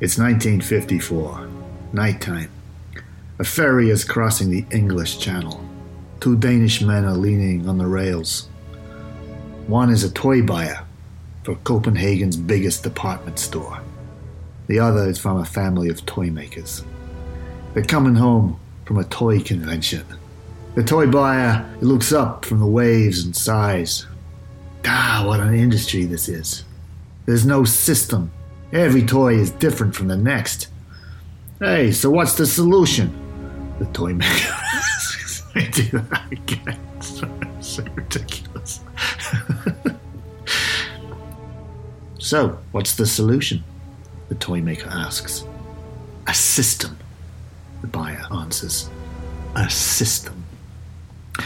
It's 1954, nighttime. A ferry is crossing the English Channel. Two Danish men are leaning on the rails. One is a toy buyer for Copenhagen's biggest department store. The other is from a family of toy makers. They're coming home from a toy convention. The toy buyer looks up from the waves and sighs. What an industry this is. There's no system. Every toy is different from the next. Hey, so what's the solution? The toy maker. I do that again. It's so ridiculous. So, what's the solution? The toy maker asks. A system, the buyer answers. A system.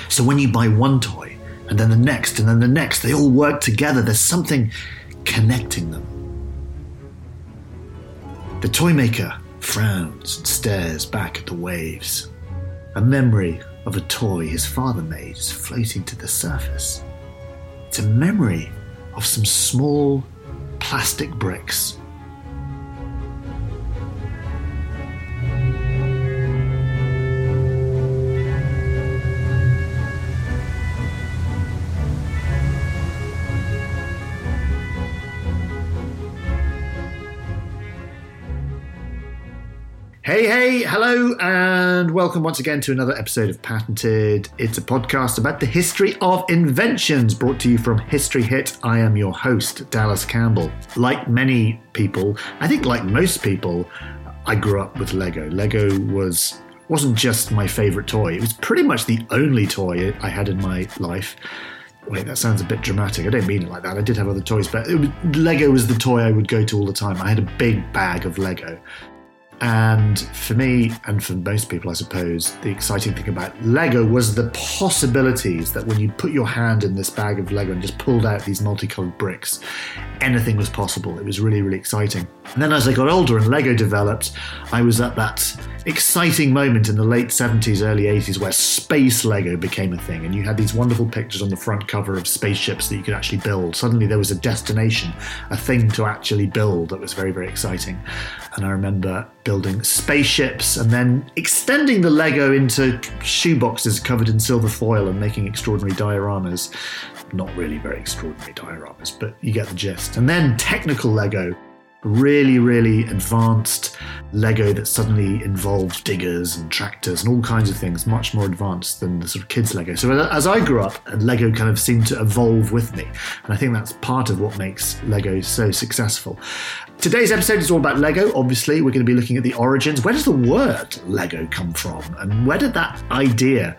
So when you buy one toy, and then the next, and then the next, they all work together. There's something connecting them. The toy maker frowns and stares back at the waves. A memory of a toy his father made is floating to the surface. It's a memory of some small plastic bricks. Hey, hello, and welcome once again to another episode of Patented. It's a podcast about the history of inventions, brought to you from History Hit. I am your host, Dallas Campbell. Like many people, I think like most people, I grew up with Lego. Lego wasn't just my favourite toy. It was pretty much the only toy I had in my life. Wait, that sounds a bit dramatic. I don't mean it like that. I did have other toys, but Lego was the toy I would go to all the time. I had a big bag of Lego. And for me, and for most people, I suppose, the exciting thing about Lego was the possibilities that when you put your hand in this bag of Lego and just pulled out these multicolored bricks, anything was possible. It was really, really exciting. And then as I got older and Lego developed, I was at that exciting moment in the late 70s, early 80s, where space Lego became a thing. And you had these wonderful pictures on the front cover of spaceships that you could actually build. Suddenly there was a destination, a thing to actually build that was very, very exciting. And I remember building spaceships and then extending the Lego into shoeboxes covered in silver foil and making extraordinary dioramas. Not really very extraordinary dioramas, but you get the gist. And then technical Lego, really, really advanced Lego that suddenly involved diggers and tractors and all kinds of things, much more advanced than the sort of kids' Lego. So as I grew up, Lego kind of seemed to evolve with me. And I think that's part of what makes Lego so successful. Today's episode is all about Lego. Obviously, we're going to be looking at the origins. Where does the word Lego come from? And where did that idea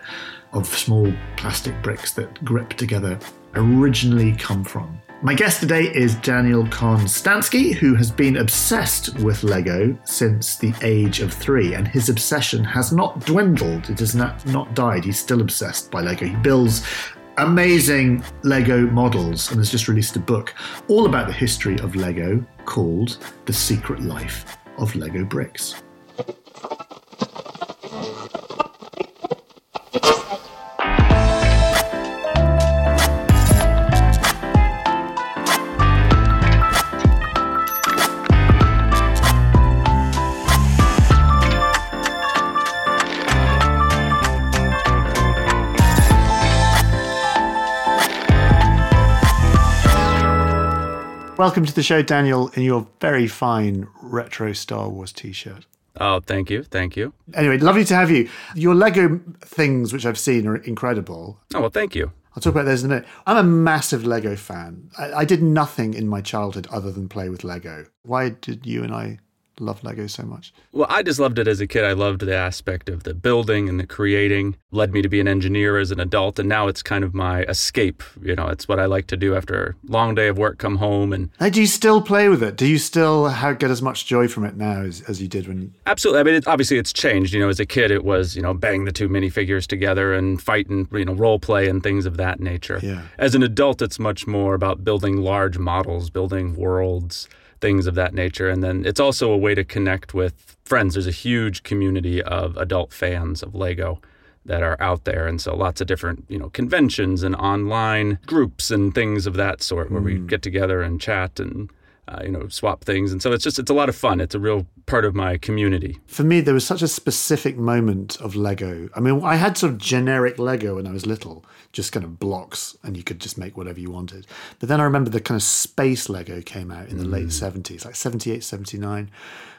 of small plastic bricks that grip together originally come from? My guest today is Daniel Konstanski, who has been obsessed with Lego since the age of 3, and his obsession has not dwindled. It has not died. He's still obsessed by Lego. He builds amazing Lego models and has just released a book all about the history of Lego called The Secret Life of Lego Bricks. Welcome to the show, Daniel, in your very fine retro Star Wars T-shirt. Oh, thank you. Thank you. Anyway, lovely to have you. Your Lego things, which I've seen, are incredible. Oh, well, thank you. I'll talk about those in a minute. I'm a massive Lego fan. I did nothing in my childhood other than play with Lego. Why did you and I love Lego so much? Well, I just loved it as a kid. I loved the aspect of the building and the creating. Led me to be an engineer as an adult, and now it's kind of my escape. You know, it's what I like to do after a long day of work, come home. And do you still play with it? Do you still get as much joy from it now as you did when... Absolutely. I mean, obviously it's changed. You know, as a kid it was, you know, bang the two minifigures together and fight and, you know, role play and things of that nature. Yeah. As an adult, it's much more about building large models, building worlds, things of that nature. And then it's also a way to connect with friends. There's a huge community of adult fans of Lego that are out there. And so lots of different, you know, conventions and online groups and things of that sort where we get together and chat and swap things. And so it's a lot of fun. It's a real part of my community. For me, there was such a specific moment of Lego. I mean, I had sort of generic Lego when I was little, just kind of blocks, and you could just make whatever you wanted. But then I remember the kind of space Lego came out in the late 70s, like 78, 79.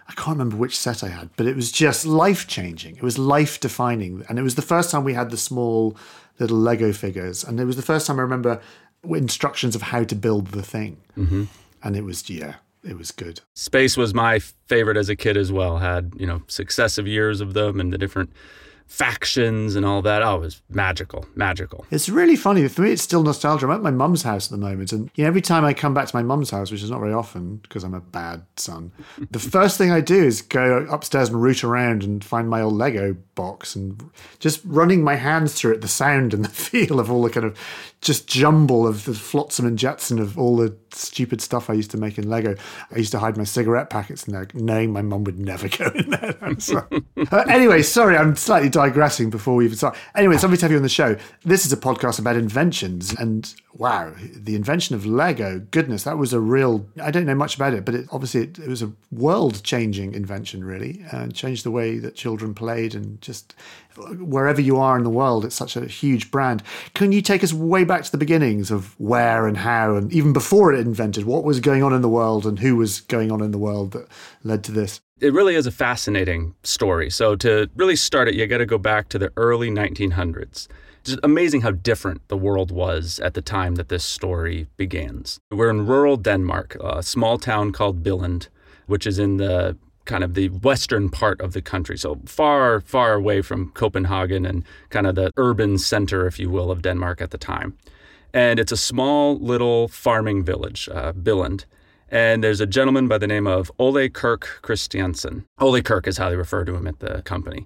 I can't remember which set I had, but it was just life-changing. It was life-defining. And it was the first time we had the small little Lego figures. And it was the first time I remember instructions of how to build the thing. Mm-hmm. And it was good. Space was my favorite as a kid as well. Had, successive years of them and the different factions and all that. Oh, it was magical. It's really funny. For me, it's still nostalgia. I'm at my mum's house at the moment. And every time I come back to my mum's house, which is not very often because I'm a bad son, the first thing I do is go upstairs and root around and find my old Lego box, and just running my hands through it, the sound and the feel of all the kind of just jumble of the flotsam and jetsam of all the stupid stuff I used to make in Lego. I used to hide my cigarette packets in there, knowing my mum would never go in there. Anyway, sorry, I'm slightly digressing before we even start. Anyway, it's lovely to have you on the show. This is a podcast about inventions, and wow, the invention of Lego, goodness, that was a real, I don't know much about it, but it was a world-changing invention, really, and changed the way that children played, and just wherever you are in the world, it's such a huge brand. Can you take us way back to the beginnings of where and how, and even before it invented, what was going on in the world and who was going on in the world that led to this? It really is a fascinating story. So to really start it, you got to go back to the early 1900s. It's amazing how different the world was at the time that this story begins. We're in rural Denmark, a small town called Billund, which is in the kind of the western part of the country. So far, far away from Copenhagen and kind of the urban center, if you will, of Denmark at the time. And it's a small little farming village, Billund. And there's a gentleman by the name of Ole Kirk Christiansen. Ole Kirk is how they refer to him at the company.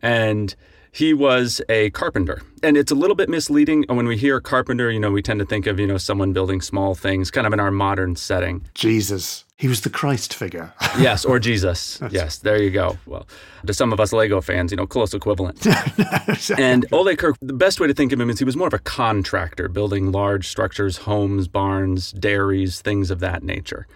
And he was a carpenter. And it's a little bit misleading. When we hear carpenter, we tend to think of, someone building small things, kind of in our modern setting. Jesus. He was the Christ figure. Yes, or Jesus. Yes, there you go. Well, to some of us Lego fans, close equivalent. And Ole Kirk, the best way to think of him is he was more of a contractor, building large structures, homes, barns, dairies, things of that nature.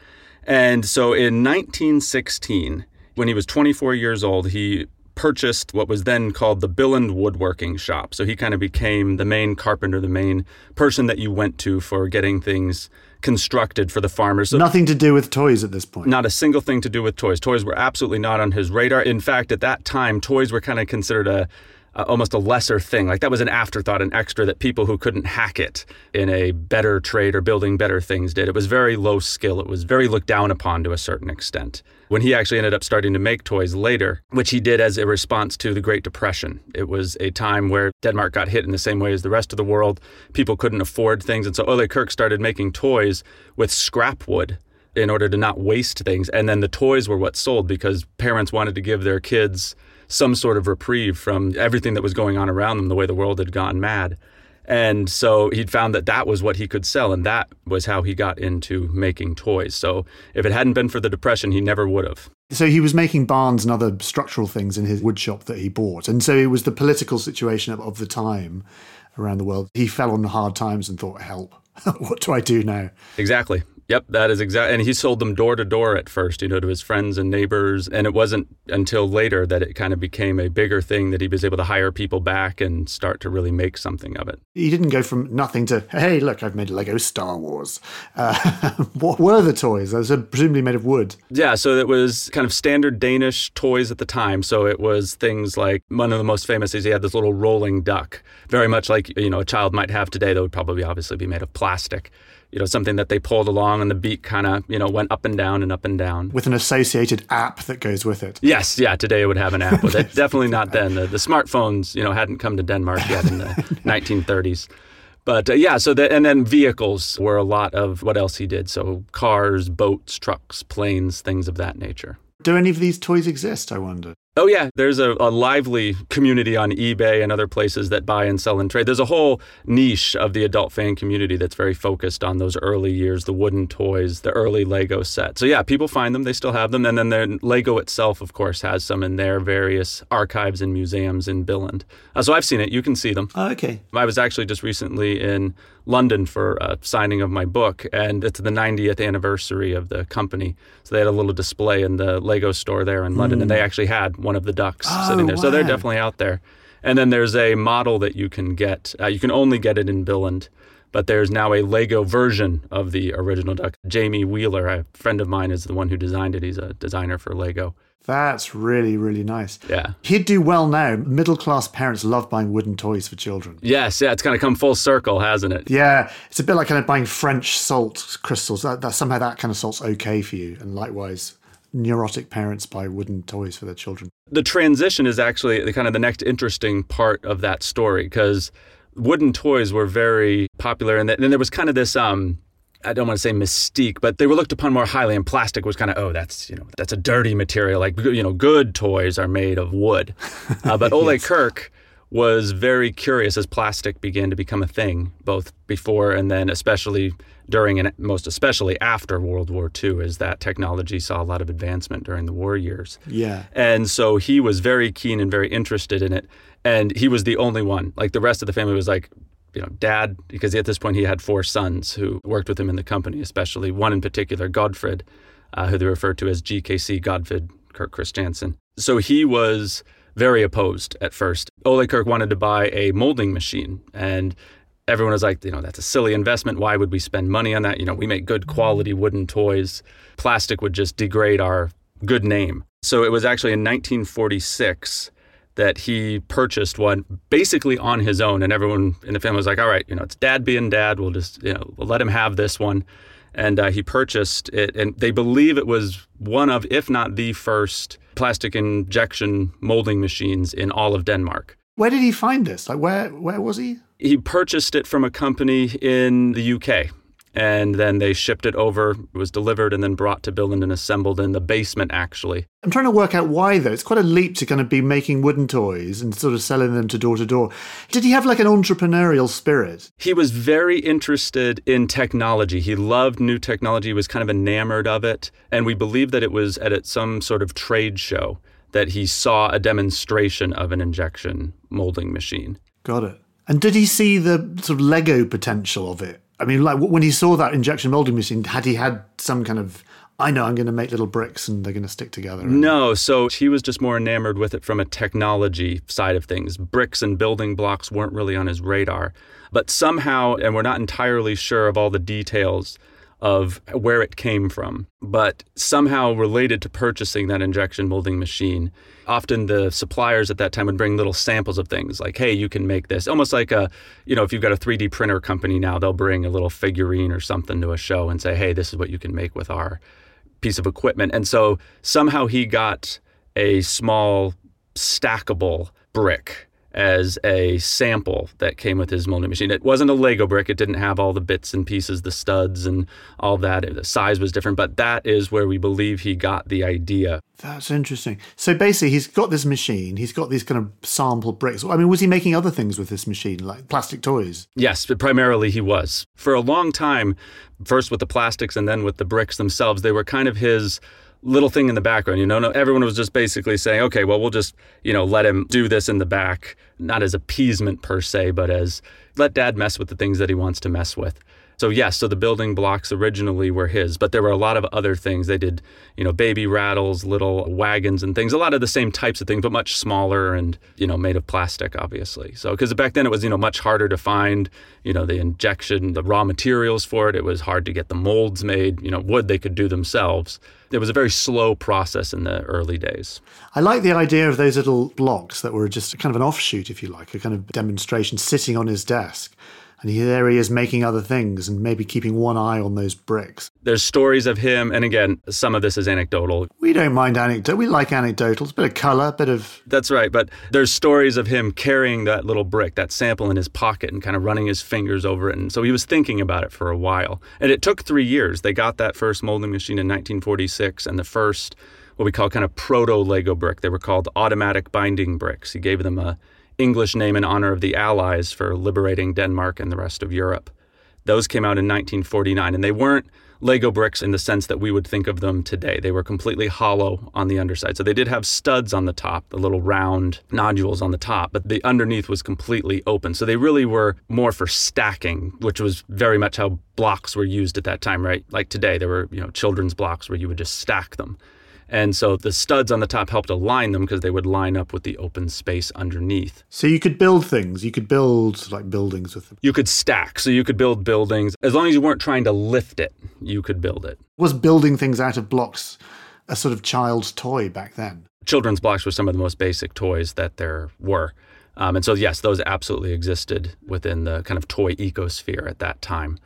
And so in 1916, when he was 24 years old, he purchased what was then called the Billund Woodworking Shop. So he kind of became the main carpenter, the main person that you went to for getting things constructed for the farmers. So nothing to do with toys at this point. Not a single thing to do with toys. Toys were absolutely not on his radar. In fact, at that time, toys were kind of considered almost a lesser thing. Like that was an afterthought, an extra that people who couldn't hack it in a better trade or building better things did. It was very low skill. It was very looked down upon to a certain extent. When he actually ended up starting to make toys later, which he did as a response to the Great Depression. It was a time where Denmark got hit in the same way as the rest of the world. People couldn't afford things. And so Ole Kirk started making toys with scrap wood in order to not waste things. And then the toys were what sold because parents wanted to give their kids some sort of reprieve from everything that was going on around them, the way the world had gone mad. And so he'd found that was what he could sell, and that was how he got into making toys. So if it hadn't been for the Depression, he never would have. So he was making barns and other structural things in his woodshop that he bought. And so it was the political situation of the time around the world. He fell on hard times and thought, help, what do I do now? Exactly. Yep, that is exactly. And he sold them door to door at first, to his friends and neighbors. And it wasn't until later that it kind of became a bigger thing that he was able to hire people back and start to really make something of it. He didn't go from nothing to, hey, look, I've made Lego Star Wars. What were the toys? Those are presumably made of wood. Yeah, so it was kind of standard Danish toys at the time. So it was things like, one of the most famous is he had this little rolling duck, very much like, a child might have today that would probably obviously be made of plastic. Something that they pulled along and the beak kind of, went up and down and up and down. With an associated app that goes with it. Yes, yeah, today it would have an app with it. Definitely not then. The smartphones, hadn't come to Denmark yet in the 1930s. But and then vehicles were a lot of what else he did. So cars, boats, trucks, planes, things of that nature. Do any of these toys exist, I wonder? Oh, yeah. There's a lively community on eBay and other places that buy and sell and trade. There's a whole niche of the adult fan community that's very focused on those early years, the wooden toys, the early Lego set. So, yeah, people find them. They still have them. And then the Lego itself, of course, has some in their various archives and museums in Billund. So I've seen it. You can see them. Oh, okay. I was actually just recently in London for a signing of my book, and it's the 90th anniversary of the company. So they had a little display in the Lego store there in London, and they actually had one of the ducks sitting there. Wow. So they're definitely out there. And then there's a model that you can get. You can only get it in Billund, but there's now a Lego version of the original duck. Jamie Wheeler, a friend of mine, is the one who designed it. He's a designer for Lego. That's really, really nice. Yeah. He'd do well now. Middle-class parents love buying wooden toys for children. Yes, yeah, it's kind of come full circle, hasn't it? Yeah, it's a bit like kind of buying French salt crystals. Somehow that kind of salt's okay for you. And likewise, neurotic parents buy wooden toys for their children. The transition is actually the kind of the next interesting part of that story, because wooden toys were very popular. And then there was kind of this... I don't want to say mystique, but they were looked upon more highly, and plastic was kind of, that's a dirty material. Like, good toys are made of wood. But Ole Kirk was very curious as plastic began to become a thing, both before and then, especially during and most especially after World War II, as that technology saw a lot of advancement during the war years. Yeah. And so he was very keen and very interested in it. And he was the only one. Like, the rest of the family was like, Dad, because at this point he had four sons who worked with him in the company, especially one in particular, Godfred, who they referred to as GKC, Godfred Kirk Christiansen. So he was very opposed at first. Ole Kirk wanted to buy a molding machine, and everyone was like, that's a silly investment. Why would we spend money on that? We make good quality wooden toys. Plastic would just degrade our good name. So it was actually in 1946 that he purchased one basically on his own. And everyone in the family was like, all right, it's Dad being Dad. We'll just, we'll let him have this one. And he purchased it. And they believe it was one of, if not the first, plastic injection molding machines in all of Denmark. Where did he find this? Like, where was he? He purchased it from a company in the UK. And then they shipped it over, it was delivered, and then brought to Billund and assembled in the basement, actually. I'm trying to work out why, though. It's quite a leap to kind of be making wooden toys and sort of selling them to door. Did he have like an entrepreneurial spirit? He was very interested in technology. He loved new technology, was kind of enamored of it. And we believe that it was at some sort of trade show that he saw a demonstration of an injection molding machine. Got it. And did he see the sort of Lego potential of it? I mean, like, when he saw that injection molding machine, had he had some kind of, I'm going to make little bricks and they're going to stick together? No, so he was just more enamored with it from a technology side of things. Bricks and building blocks weren't really on his radar. But somehow, and we're not entirely sure of all the details of where it came from, but somehow related to purchasing that injection molding machine, often the suppliers at that time would bring little samples of things like, hey, you can make this. Almost like if you've got a 3D printer company now, they'll bring a little figurine or something to a show and say, hey, this is what you can make with our piece of equipment. And so somehow he got a small stackable brick as a sample that came with his molding machine. It wasn't a Lego brick. It didn't have all the bits and pieces, the studs and all that. The size was different, but that is where we believe he got the idea. That's interesting. So basically, he's got this machine. He's got these kind of sample bricks. I mean, was he making other things with this machine, like plastic toys? Yes, but primarily he was. For a long time, first with the plastics and then with the bricks themselves, they were kind of his little thing in the background. Everyone was just basically saying, okay, well, we'll just, let him do this in the back, not as appeasement per se, but as let Dad mess with the things that he wants to mess with. So yes, so the building blocks originally were his, but there were a lot of other things. They did, baby rattles, little wagons and things, a lot of the same types of things, but much smaller and, made of plastic, obviously. So, because back then it was, much harder to find, the injection, the raw materials for it. It was hard to get the molds made, wood they could do themselves. It was a very slow process in the early days. I like the idea of those little blocks that were just kind of an offshoot, if you like, a kind of demonstration sitting on his desk. And there he is making other things and maybe keeping one eye on those bricks. There's stories of him. And again, some of this is anecdotal. We don't mind anecdotal. We like anecdotals. A bit of color, a bit of... That's right. But there's stories of him carrying that little brick, that sample in his pocket and kind of running his fingers over it. And so he was thinking about it for a while. And it took 3 years. They got that first molding machine in 1946. And the first what we call kind of proto-Lego brick. They were called automatic binding bricks. He gave them a English name in honor of the Allies for liberating Denmark and the rest of Europe. Those came out in 1949, and they weren't Lego bricks in the sense that we would think of them today. They were completely hollow on the underside. So they did have studs on the top, the little round nodules on the top, but the underneath was completely open. So they really were more for stacking, which was very much how blocks were used at that time, right? Like today, there were, children's blocks where you would just stack them. And so the studs on the top helped align them because they would line up with the open space underneath. So you could build things. You could build like buildings with them. You could stack. So you could build buildings. As long as you weren't trying to lift it, you could build it. Was building things out of blocks a sort of child's toy back then? Children's blocks were some of the most basic toys that there were. And so, yes, those absolutely existed within the kind of toy ecosphere at that time.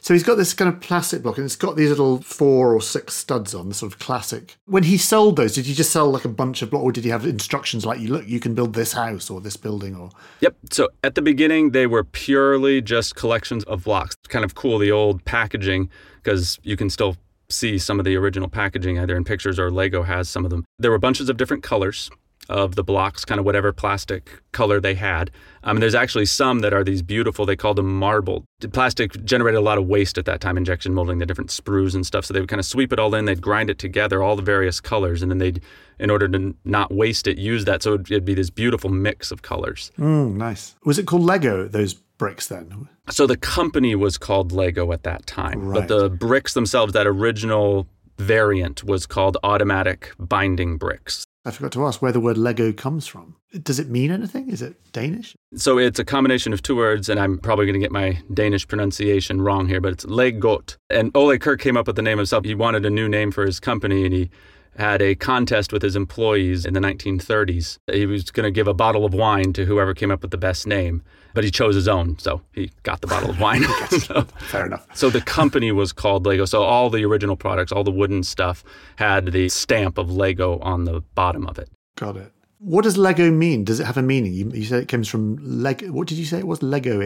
So he's got this kind of plastic block and it's got these little 4 or 6 studs on, the sort of classic. When he sold those, did he just sell like a bunch of blocks or did he have instructions like, you can build this house or this building or... Yep. So at the beginning, they were purely just collections of blocks. It's kind of cool, the old packaging, because you can still see some of the original packaging either in pictures or Lego has some of them. There were bunches of different colors of the blocks, kind of whatever plastic color they had. And there's actually some that are these beautiful, they call them marbled. Plastic generated a lot of waste at that time, injection molding, the different sprues and stuff. So they would kind of sweep it all in, they'd grind it together, all the various colors, and then they'd, in order to not waste it, use that. So it'd be this beautiful mix of colors. Nice. Was it called Lego, those bricks then? So the company was called Lego at that time. Right. But the bricks themselves, that original variant was called automatic binding bricks. I forgot to ask where the word Lego comes from. Does it mean anything? Is it Danish? So it's a combination of two words, and I'm probably going to get my Danish pronunciation wrong here, but it's Legot. And Ole Kirk came up with the name himself. He wanted a new name for his company, and he had a contest with his employees in the 1930s. He was going to give a bottle of wine to whoever came up with the best name, but he chose his own, so he got the bottle of wine. Fair enough. So the company was called Lego. So all the original products, all the wooden stuff, had the stamp of Lego on the bottom of it. Got it. What does Lego mean? Does it have a meaning? You said it comes from Lego. What did you say it was? Lego.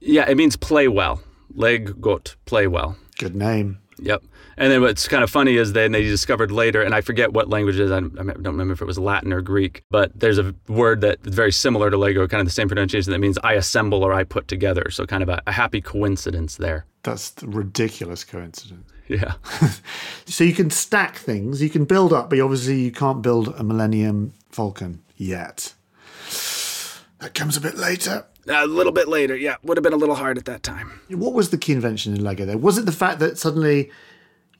Yeah, it means play well. Legot, play well. Good name. Yep. And then what's kind of funny is then they discovered later, and I forget what language it is, I don't remember if it was Latin or Greek, but there's a word that's very similar to Lego, kind of the same pronunciation, that means I assemble or I put together. So kind of a happy coincidence there. That's the ridiculous coincidence. Yeah. So you can stack things, you can build up, but obviously you can't build a Millennium Falcon yet. That comes a bit later. A little bit later, yeah. Would have been a little hard at that time. What was the key invention in Lego there? Was it the fact that suddenly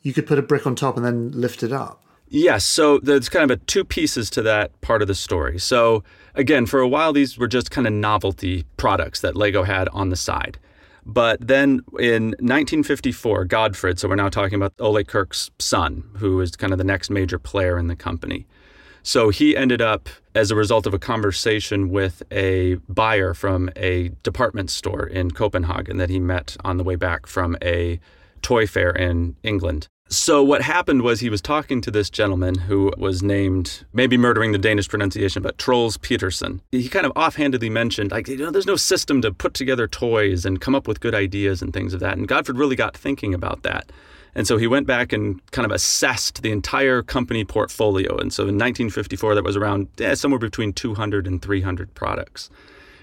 you could put a brick on top and then lift it up? Yes. Yeah, so there's kind of two pieces to that part of the story. So again, for a while, these were just kind of novelty products that Lego had on the side. But then in 1954, Godfred, so we're now talking about Ole Kirk's son, who is kind of the next major player in the company. So he ended up, as a result of a conversation with a buyer from a department store in Copenhagen that he met on the way back from a toy fair in England. So what happened was he was talking to this gentleman who was named, maybe murdering the Danish pronunciation, but Trolls Peterson. He kind of offhandedly mentioned, there's no system to put together toys and come up with good ideas and things of that. And Godfred really got thinking about that. And so he went back and kind of assessed the entire company portfolio. And so in 1954, that was around somewhere between 200 and 300 products.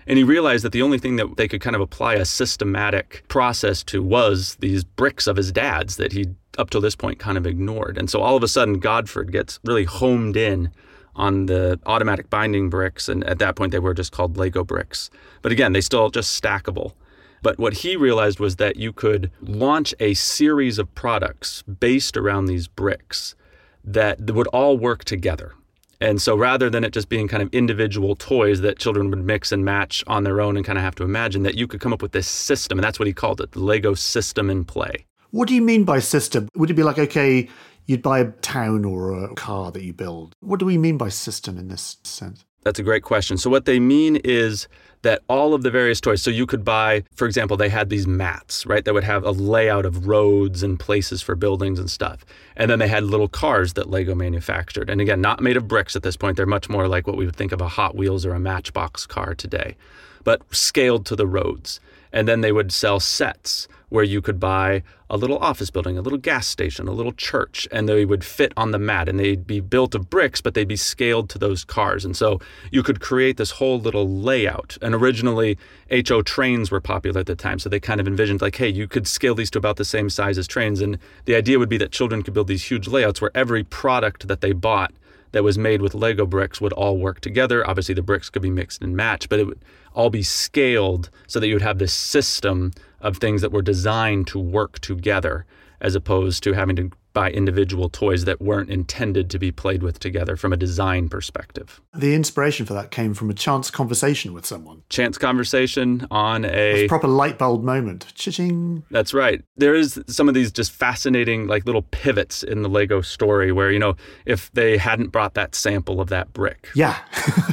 And he realized that the only thing that they could kind of apply a systematic process to was these bricks of his dad's that he, up till this point, kind of ignored. And so all of a sudden, Godfred gets really homed in on the automatic binding bricks. And at that point, they were just called Lego bricks. But again, they still just stackable. But what he realized was that you could launch a series of products based around these bricks that would all work together. And so rather than it just being kind of individual toys that children would mix and match on their own and kind of have to imagine, that you could come up with this system. And that's what he called it, the Lego system in play. What do you mean by system? Would it be like, okay, you'd buy a town or a car that you build? What do we mean by system in this sense? That's a great question. So what they mean is that all of the various toys, so you could buy, for example, they had these mats, right? That would have a layout of roads and places for buildings and stuff. And then they had little cars that Lego manufactured. And again, not made of bricks at this point. They're much more like what we would think of a Hot Wheels or a Matchbox car today, but scaled to the roads. And then they would sell sets where you could buy a little office building, a little gas station, a little church, and they would fit on the mat, and they'd be built of bricks, but they'd be scaled to those cars. And so you could create this whole little layout. And originally, HO trains were popular at the time. So they kind of envisioned like, hey, you could scale these to about the same size as trains. And the idea would be that children could build these huge layouts where every product that they bought that was made with Lego bricks would all work together. Obviously, the bricks could be mixed and matched, but it would all be scaled so that you would have this system of things that were designed to work together, as opposed to having to buy individual toys that weren't intended to be played with together from a design perspective. The inspiration for that came from a chance conversation with someone. Chance conversation on a proper light bulb moment. Cha-ching. That's right. There is some of these just fascinating like little pivots in the Lego story where, you know, if they hadn't brought that sample of that brick. Yeah.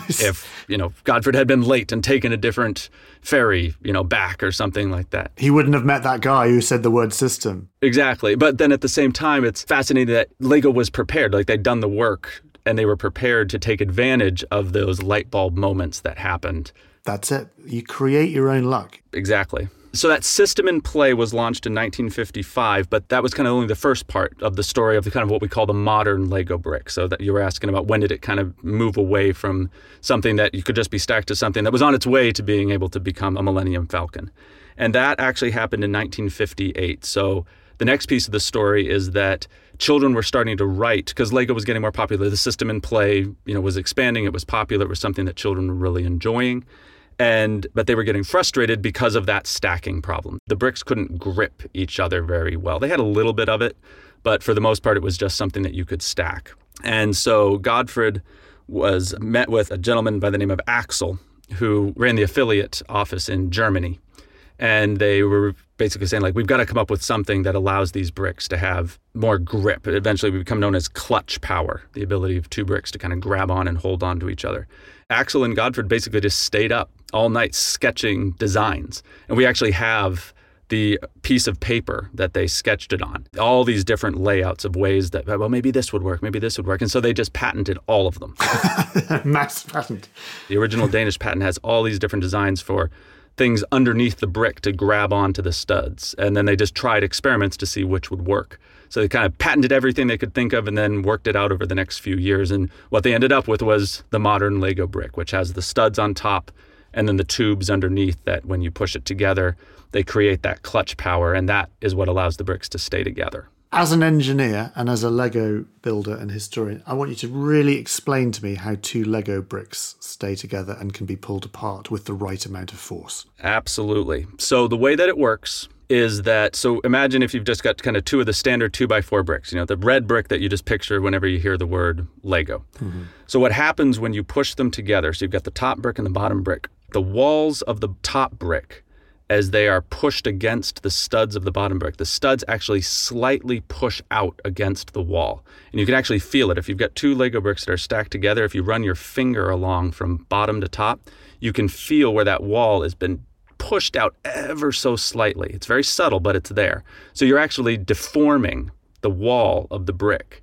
If, you know, Godfred had been late and taken a different ferry, you know, back or something like that. He wouldn't have met that guy who said the word system. Exactly. But then at the same time, it's fascinating that Lego was prepared. Like they'd done the work and they were prepared to take advantage of those light bulb moments that happened. That's it. You create your own luck. Exactly. So that system in play was launched in 1955, but that was kind of only the first part of the story of the kind of what we call the modern Lego brick. So that you were asking about when did it kind of move away from something that you could just be stacked to something that was on its way to being able to become a Millennium Falcon. And that actually happened in 1958. So the next piece of the story is that children were starting to write, because Lego was getting more popular. The system in play, you know, was expanding. It was popular. It was something that children were really enjoying. But they were getting frustrated because of that stacking problem. The bricks couldn't grip each other very well. They had a little bit of it, but for the most part, it was just something that you could stack. And so Godfred was met with a gentleman by the name of Axel, who ran the affiliate office in Germany. And they were basically saying, like, we've got to come up with something that allows these bricks to have more grip. It eventually would become known as clutch power, the ability of two bricks to kind of grab on and hold on to each other. Axel and Godfred basically just stayed up all night sketching designs. And we actually have the piece of paper that they sketched it on. All these different layouts of ways that, well, maybe this would work, maybe this would work. And so they just patented all of them. Mass patent. The original Danish patent has all these different designs for things underneath the brick to grab onto the studs. And then they just tried experiments to see which would work. So they kind of patented everything they could think of and then worked it out over the next few years. And what they ended up with was the modern Lego brick, which has the studs on top and then the tubes underneath that when you push it together, they create that clutch power. And that is what allows the bricks to stay together. As an engineer and as a Lego builder and historian, I want you to really explain to me how two Lego bricks stay together and can be pulled apart with the right amount of force. Absolutely. So the way that it works is that, so imagine if you've just got kind of two of the standard 2x4 bricks, you know, the red brick that you just picture whenever you hear the word Lego. Mm-hmm. So what happens when you push them together, so you've got the top brick and the bottom brick, the walls of the top brick, as they are pushed against the studs of the bottom brick, the studs actually slightly push out against the wall. And you can actually feel it. If you've got two Lego bricks that are stacked together, if you run your finger along from bottom to top, you can feel where that wall has been pushed out ever so slightly. It's very subtle, but it's there. So you're actually deforming the wall of the brick.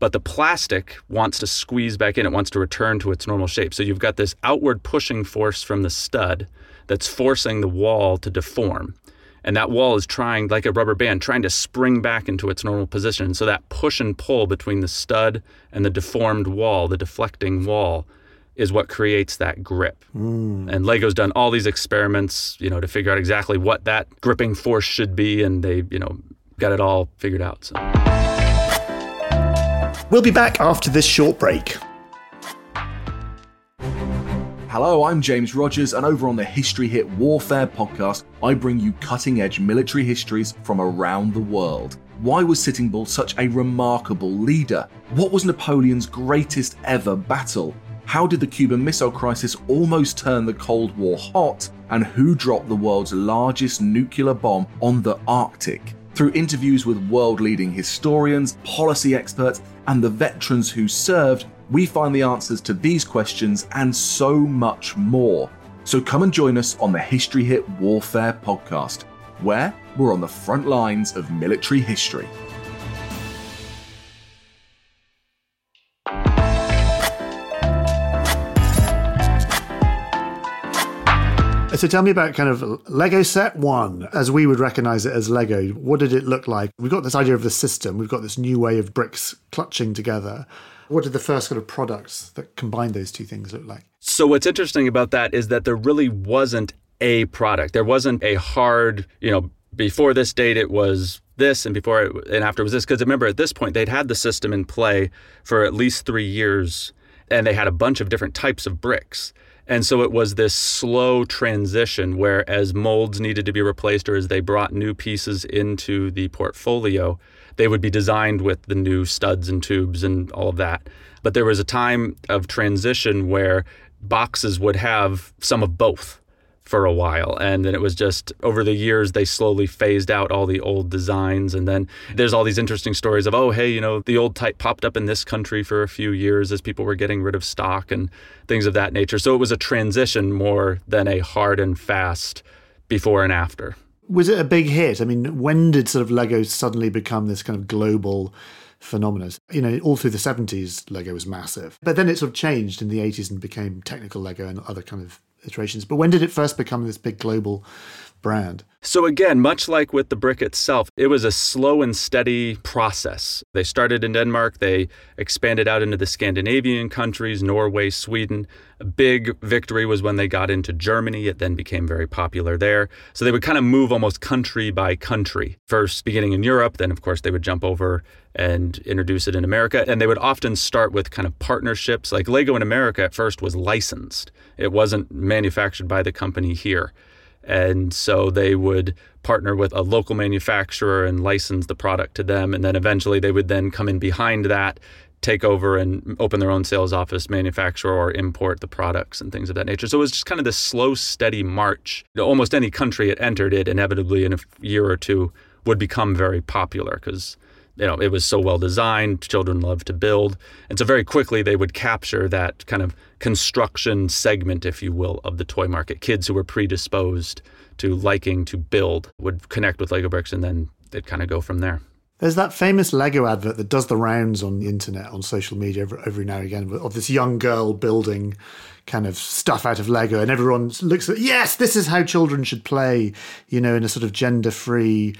But the plastic wants to squeeze back in. It wants to return to its normal shape. So you've got this outward pushing force from the stud that's forcing the wall to deform. And that wall is trying, like a rubber band, trying to spring back into its normal position. So that push and pull between the stud and the deformed wall, the deflecting wall, is what creates that grip. And Lego's done all these experiments, you know, to figure out exactly what that gripping force should be. And they, you know, got it all figured out. So we'll be back after this short break. Hello, I'm James Rogers, and over on the History Hit Warfare podcast, I bring you cutting-edge military histories from around the world. Why was Sitting Bull such a remarkable leader? What was Napoleon's greatest ever battle? How did the Cuban Missile Crisis almost turn the Cold War hot? And who dropped the world's largest nuclear bomb on the Arctic? Through interviews with world-leading historians, policy experts, and the veterans who served, we find the answers to these questions and so much more. So come and join us on the History Hit Warfare podcast, where we're on the front lines of military history. So tell me about kind of Lego set one, as we would recognize it as Lego. What did it look like? We've got this idea of the system. We've got this new way of bricks clutching together. What did the first kind of products that combined those two things look like? So what's interesting about that is that there really wasn't a product. There wasn't a hard, you know, before this date it was this and before it, and after it was this. Because remember, at this point, they'd had the system in play for at least 3 years, and they had a bunch of different types of bricks. And so it was this slow transition where as molds needed to be replaced or as they brought new pieces into the portfolio, they would be designed with the new studs and tubes and all of that. But there was a time of transition where boxes would have some of both for a while. And then it was just over the years, they slowly phased out all the old designs. And then there's all these interesting stories of, oh, hey, you know, the old type popped up in this country for a few years as people were getting rid of stock and things of that nature. So it was a transition more than a hard and fast before and after. Was it a big hit? I mean, when did sort of Lego suddenly become this kind of global phenomenon? You know, all through the 70s, Lego was massive. But then it sort of changed in the 80s and became technical Lego and other kind of iterations. But when did it first become this big global brand? So again, much like with the brick itself, it was a slow and steady process. They started in Denmark, they expanded out into the Scandinavian countries, Norway, Sweden. A big victory was when they got into Germany. It then became very popular there. So they would kind of move almost country by country, first beginning in Europe, then of course they would jump over and introduce it in America. And they would often start with kind of partnerships. Like Lego in America at first was licensed. It wasn't manufactured by the company here. And so they would partner with a local manufacturer and license the product to them. And then eventually they would then come in behind that, take over and open their own sales office, manufacture or import the products and things of that nature. So it was just kind of this slow, steady march. Almost any country it entered, it inevitably in a year or two would become very popular because, you know, it was so well designed, children love to build. And so very quickly they would capture that kind of construction segment, if you will, of the toy market. Kids who were predisposed to liking to build would connect with Lego bricks and then they'd kind of go from there. There's that famous Lego advert that does the rounds on the internet, on social media every now and again, of this young girl building kind of stuff out of Lego, and everyone looks at, yes, this is how children should play, you know, in a sort of gender-free,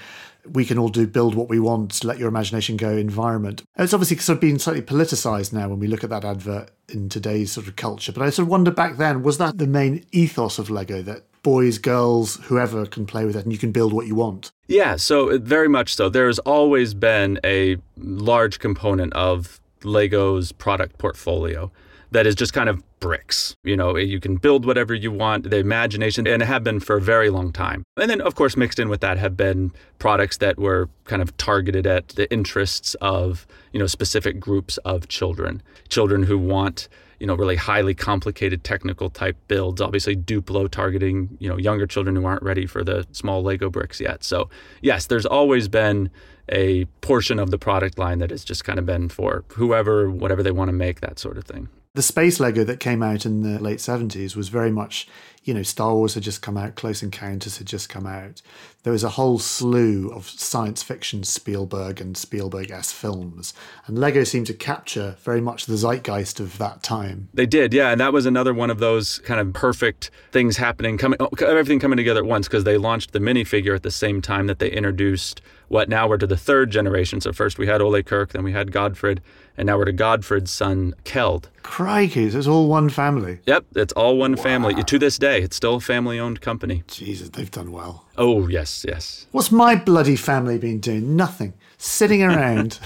we can all do build what we want, let your imagination go environment. And it's obviously sort of been slightly politicised now when we look at that advert in today's sort of culture. But I sort of wonder back then, was that the main ethos of Lego, that boys, girls, whoever can play with it and you can build what you want? Yeah, so very much so. There has always been a large component of Lego's product portfolio that is just kind of bricks. You know, you can build whatever you want, the imagination, and have been for a very long time. And then, of course, mixed in with that have been products that were kind of targeted at the interests of, you know, specific groups of children. Children who want, you know, really highly complicated technical type builds. Obviously, Duplo targeting, you know, younger children who aren't ready for the small Lego bricks yet. So, yes, there's always been a portion of the product line that has just kind of been for whoever, whatever they want to make, that sort of thing. The space Lego that came out in the late 70s was very much, you know, Star Wars had just come out, Close Encounters had just come out. There was a whole slew of science fiction Spielberg and Spielberg-esque films. And Lego seemed to capture very much the zeitgeist of that time. They did, yeah. And that was another one of those kind of perfect things happening, everything coming together at once, because they launched the minifigure at the same time that they introduced what now we're to the third generation. So first we had Ole Kirk, then we had Godfred, and now we're to Godfred's son, Keld. Crikey, so it's all one family. Yep, it's all one family. To this day, it's still a family-owned company. Jesus, they've done well. Oh, yes, yes. What's my bloody family been doing? Nothing. Sitting around,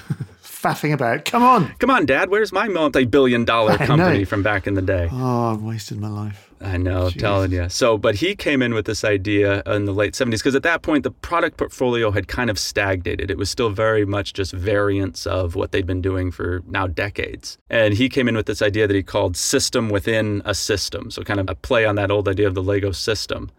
faffing about. Come on. Come on, Dad, where's my multi-billion-dollar company from back in the day? Oh, I've wasted my life. I know, I'm telling you. So, but he came in with this idea in the late 70s, because at that point, the product portfolio had kind of stagnated. It was still very much just variants of what they'd been doing for now decades. And he came in with this idea that he called system within a system. So kind of a play on that old idea of the Lego system.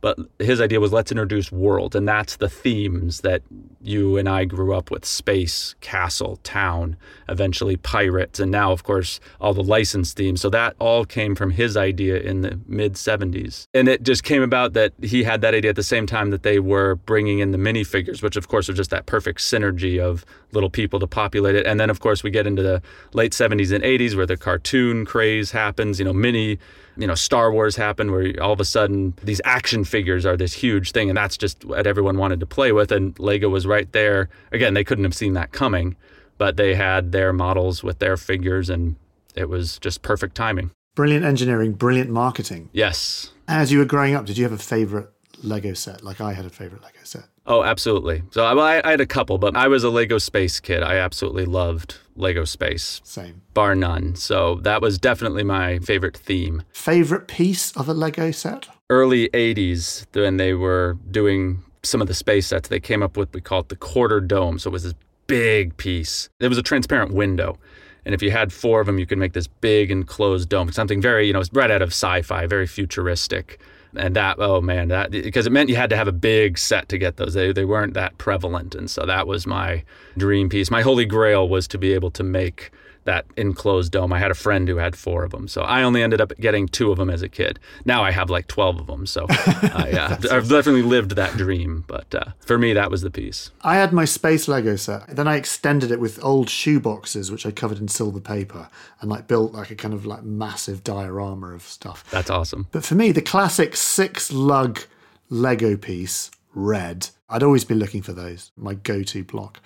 But his idea was, let's introduce world. And that's the themes that you and I grew up with: space, castle, town, eventually pirates. And now, of course, all the licensed themes. So that all came from his idea in the mid 70s. And it just came about that he had that idea at the same time that they were bringing in the minifigures, which, of course, are just that perfect synergy of little people to populate it. And then, of course, we get into the late 70s and 80s where the cartoon craze happens, you know, mini you know, Star Wars happened where all of a sudden these action figures are this huge thing, and that's just what everyone wanted to play with, and Lego was right there. Again, they couldn't have seen that coming, but they had their models with their figures, and it was just perfect timing. Brilliant engineering, brilliant marketing. Yes. As you were growing up, did you have a favorite Lego set? Like I had a favorite Lego set. Oh, absolutely. So I had a couple, but I was a Lego Space kid. I absolutely loved Lego Space. Same. Bar none. So that was definitely my favorite theme. Favorite piece of a Lego set? Early 80s, when they were doing some of the space sets, they came up with, we call it the quarter dome. So it was this big piece. It was a transparent window. And if you had four of them, you could make this big enclosed dome. Something very, you know, right out of sci-fi, very futuristic. And that, oh man, that, because it meant you had to have a big set to get those. They weren't that prevalent. And so that was my dream piece. My holy grail was to be able to make that enclosed dome. I had a friend who had four of them. So I only ended up getting two of them as a kid. Now I have like 12 of them. So yeah, I've definitely lived that dream. But for me, that was the piece. I had my space Lego set. Then I extended it with old shoe boxes, which I covered in silver paper and like built like a kind of like massive diorama of stuff. That's awesome. But for me, the classic 6-lug Lego piece, red. I'd always be looking for those, my go-to block.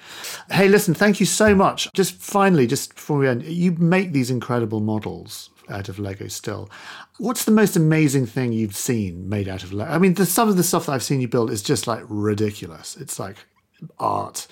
Hey, listen, thank you so much. Just finally, just before we end, you make these incredible models out of Lego still. What's the most amazing thing you've seen made out of Lego? I mean, some of the stuff that I've seen you build is just like ridiculous. It's like art.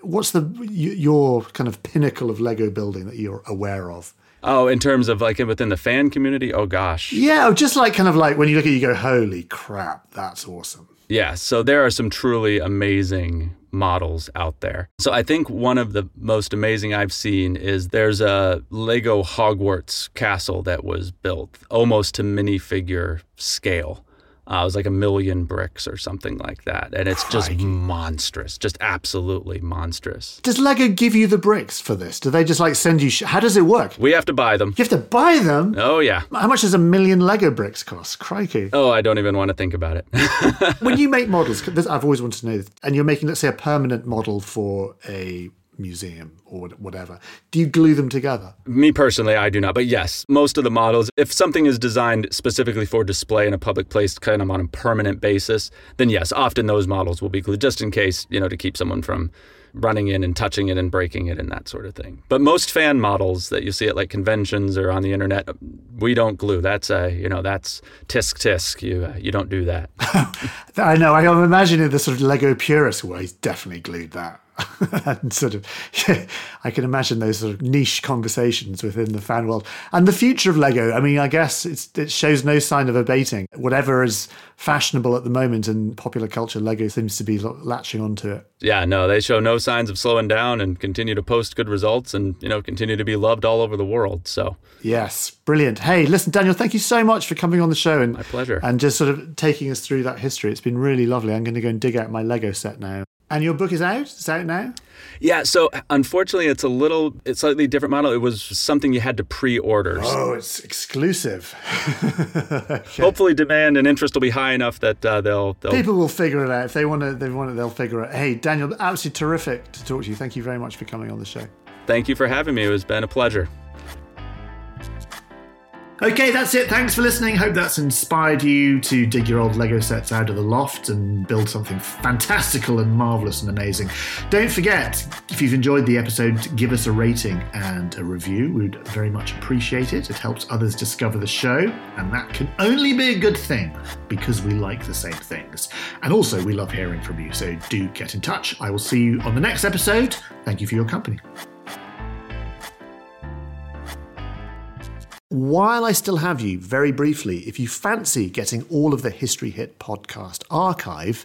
What's your kind of pinnacle of Lego building that you're aware of? Oh, in terms of like within the fan community? Oh, gosh. Yeah, just like kind of like when you look at it, you go, holy crap, that's awesome. Yeah, so there are some truly amazing models out there. So I think one of the most amazing I've seen is there's a Lego Hogwarts castle that was built almost to minifigure scale. It was like 1 million bricks or something like that. And it's just monstrous, just absolutely monstrous. Does Lego give you the bricks for this? Do they just like send you... How does it work? We have to buy them. You have to buy them? Oh, yeah. How much does 1 million Lego bricks cost? Crikey. Oh, I don't even want to think about it. When you make models, I've always wanted to know this, and you're making, let's say, a permanent model for a museum or whatever, do you glue them together? Me personally, I do not. But yes, most of the models, if something is designed specifically for display in a public place, kind of on a permanent basis, then yes, often those models will be glued just in case, you know, to keep someone from running in and touching it and breaking it and that sort of thing. But most fan models that you see at like conventions or on the internet, we don't glue. That's that's tisk. You don't do that. I know. I'm imagining the sort of Lego purist way definitely glued that. And sort of, yeah, I can imagine those sort of niche conversations within the fan world. And the future of Lego, I mean, I guess it shows no sign of abating. Whatever is fashionable at the moment in popular culture, Lego seems to be latching onto it. Yeah, no, they show no signs of slowing down and continue to post good results and, you know, continue to be loved all over the world. So, yes, brilliant. Hey, listen, Daniel, thank you so much for coming on the show. And, my pleasure. And just sort of taking us through that history. It's been really lovely. I'm going to go and dig out my Lego set now. And your book is out? It's out now? Yeah, so unfortunately it's slightly different model. It was something you had to pre-order. Oh, it's exclusive. Okay. Hopefully demand and interest will be high enough that they'll... People will figure it out. If they want it, they'll figure it out. Hey, Daniel, absolutely terrific to talk to you. Thank you very much for coming on the show. Thank you for having me. It's been a pleasure. Okay, that's it. Thanks for listening. Hope that's inspired you to dig your old Lego sets out of the loft and build something fantastical and marvellous and amazing. Don't forget, if you've enjoyed the episode, give us a rating and a review. We'd very much appreciate it. It helps others discover the show, and that can only be a good thing because we like the same things. And also, we love hearing from you, so do get in touch. I will see you on the next episode. Thank you for your company. While I still have you, very briefly, if you fancy getting all of the History Hit podcast archive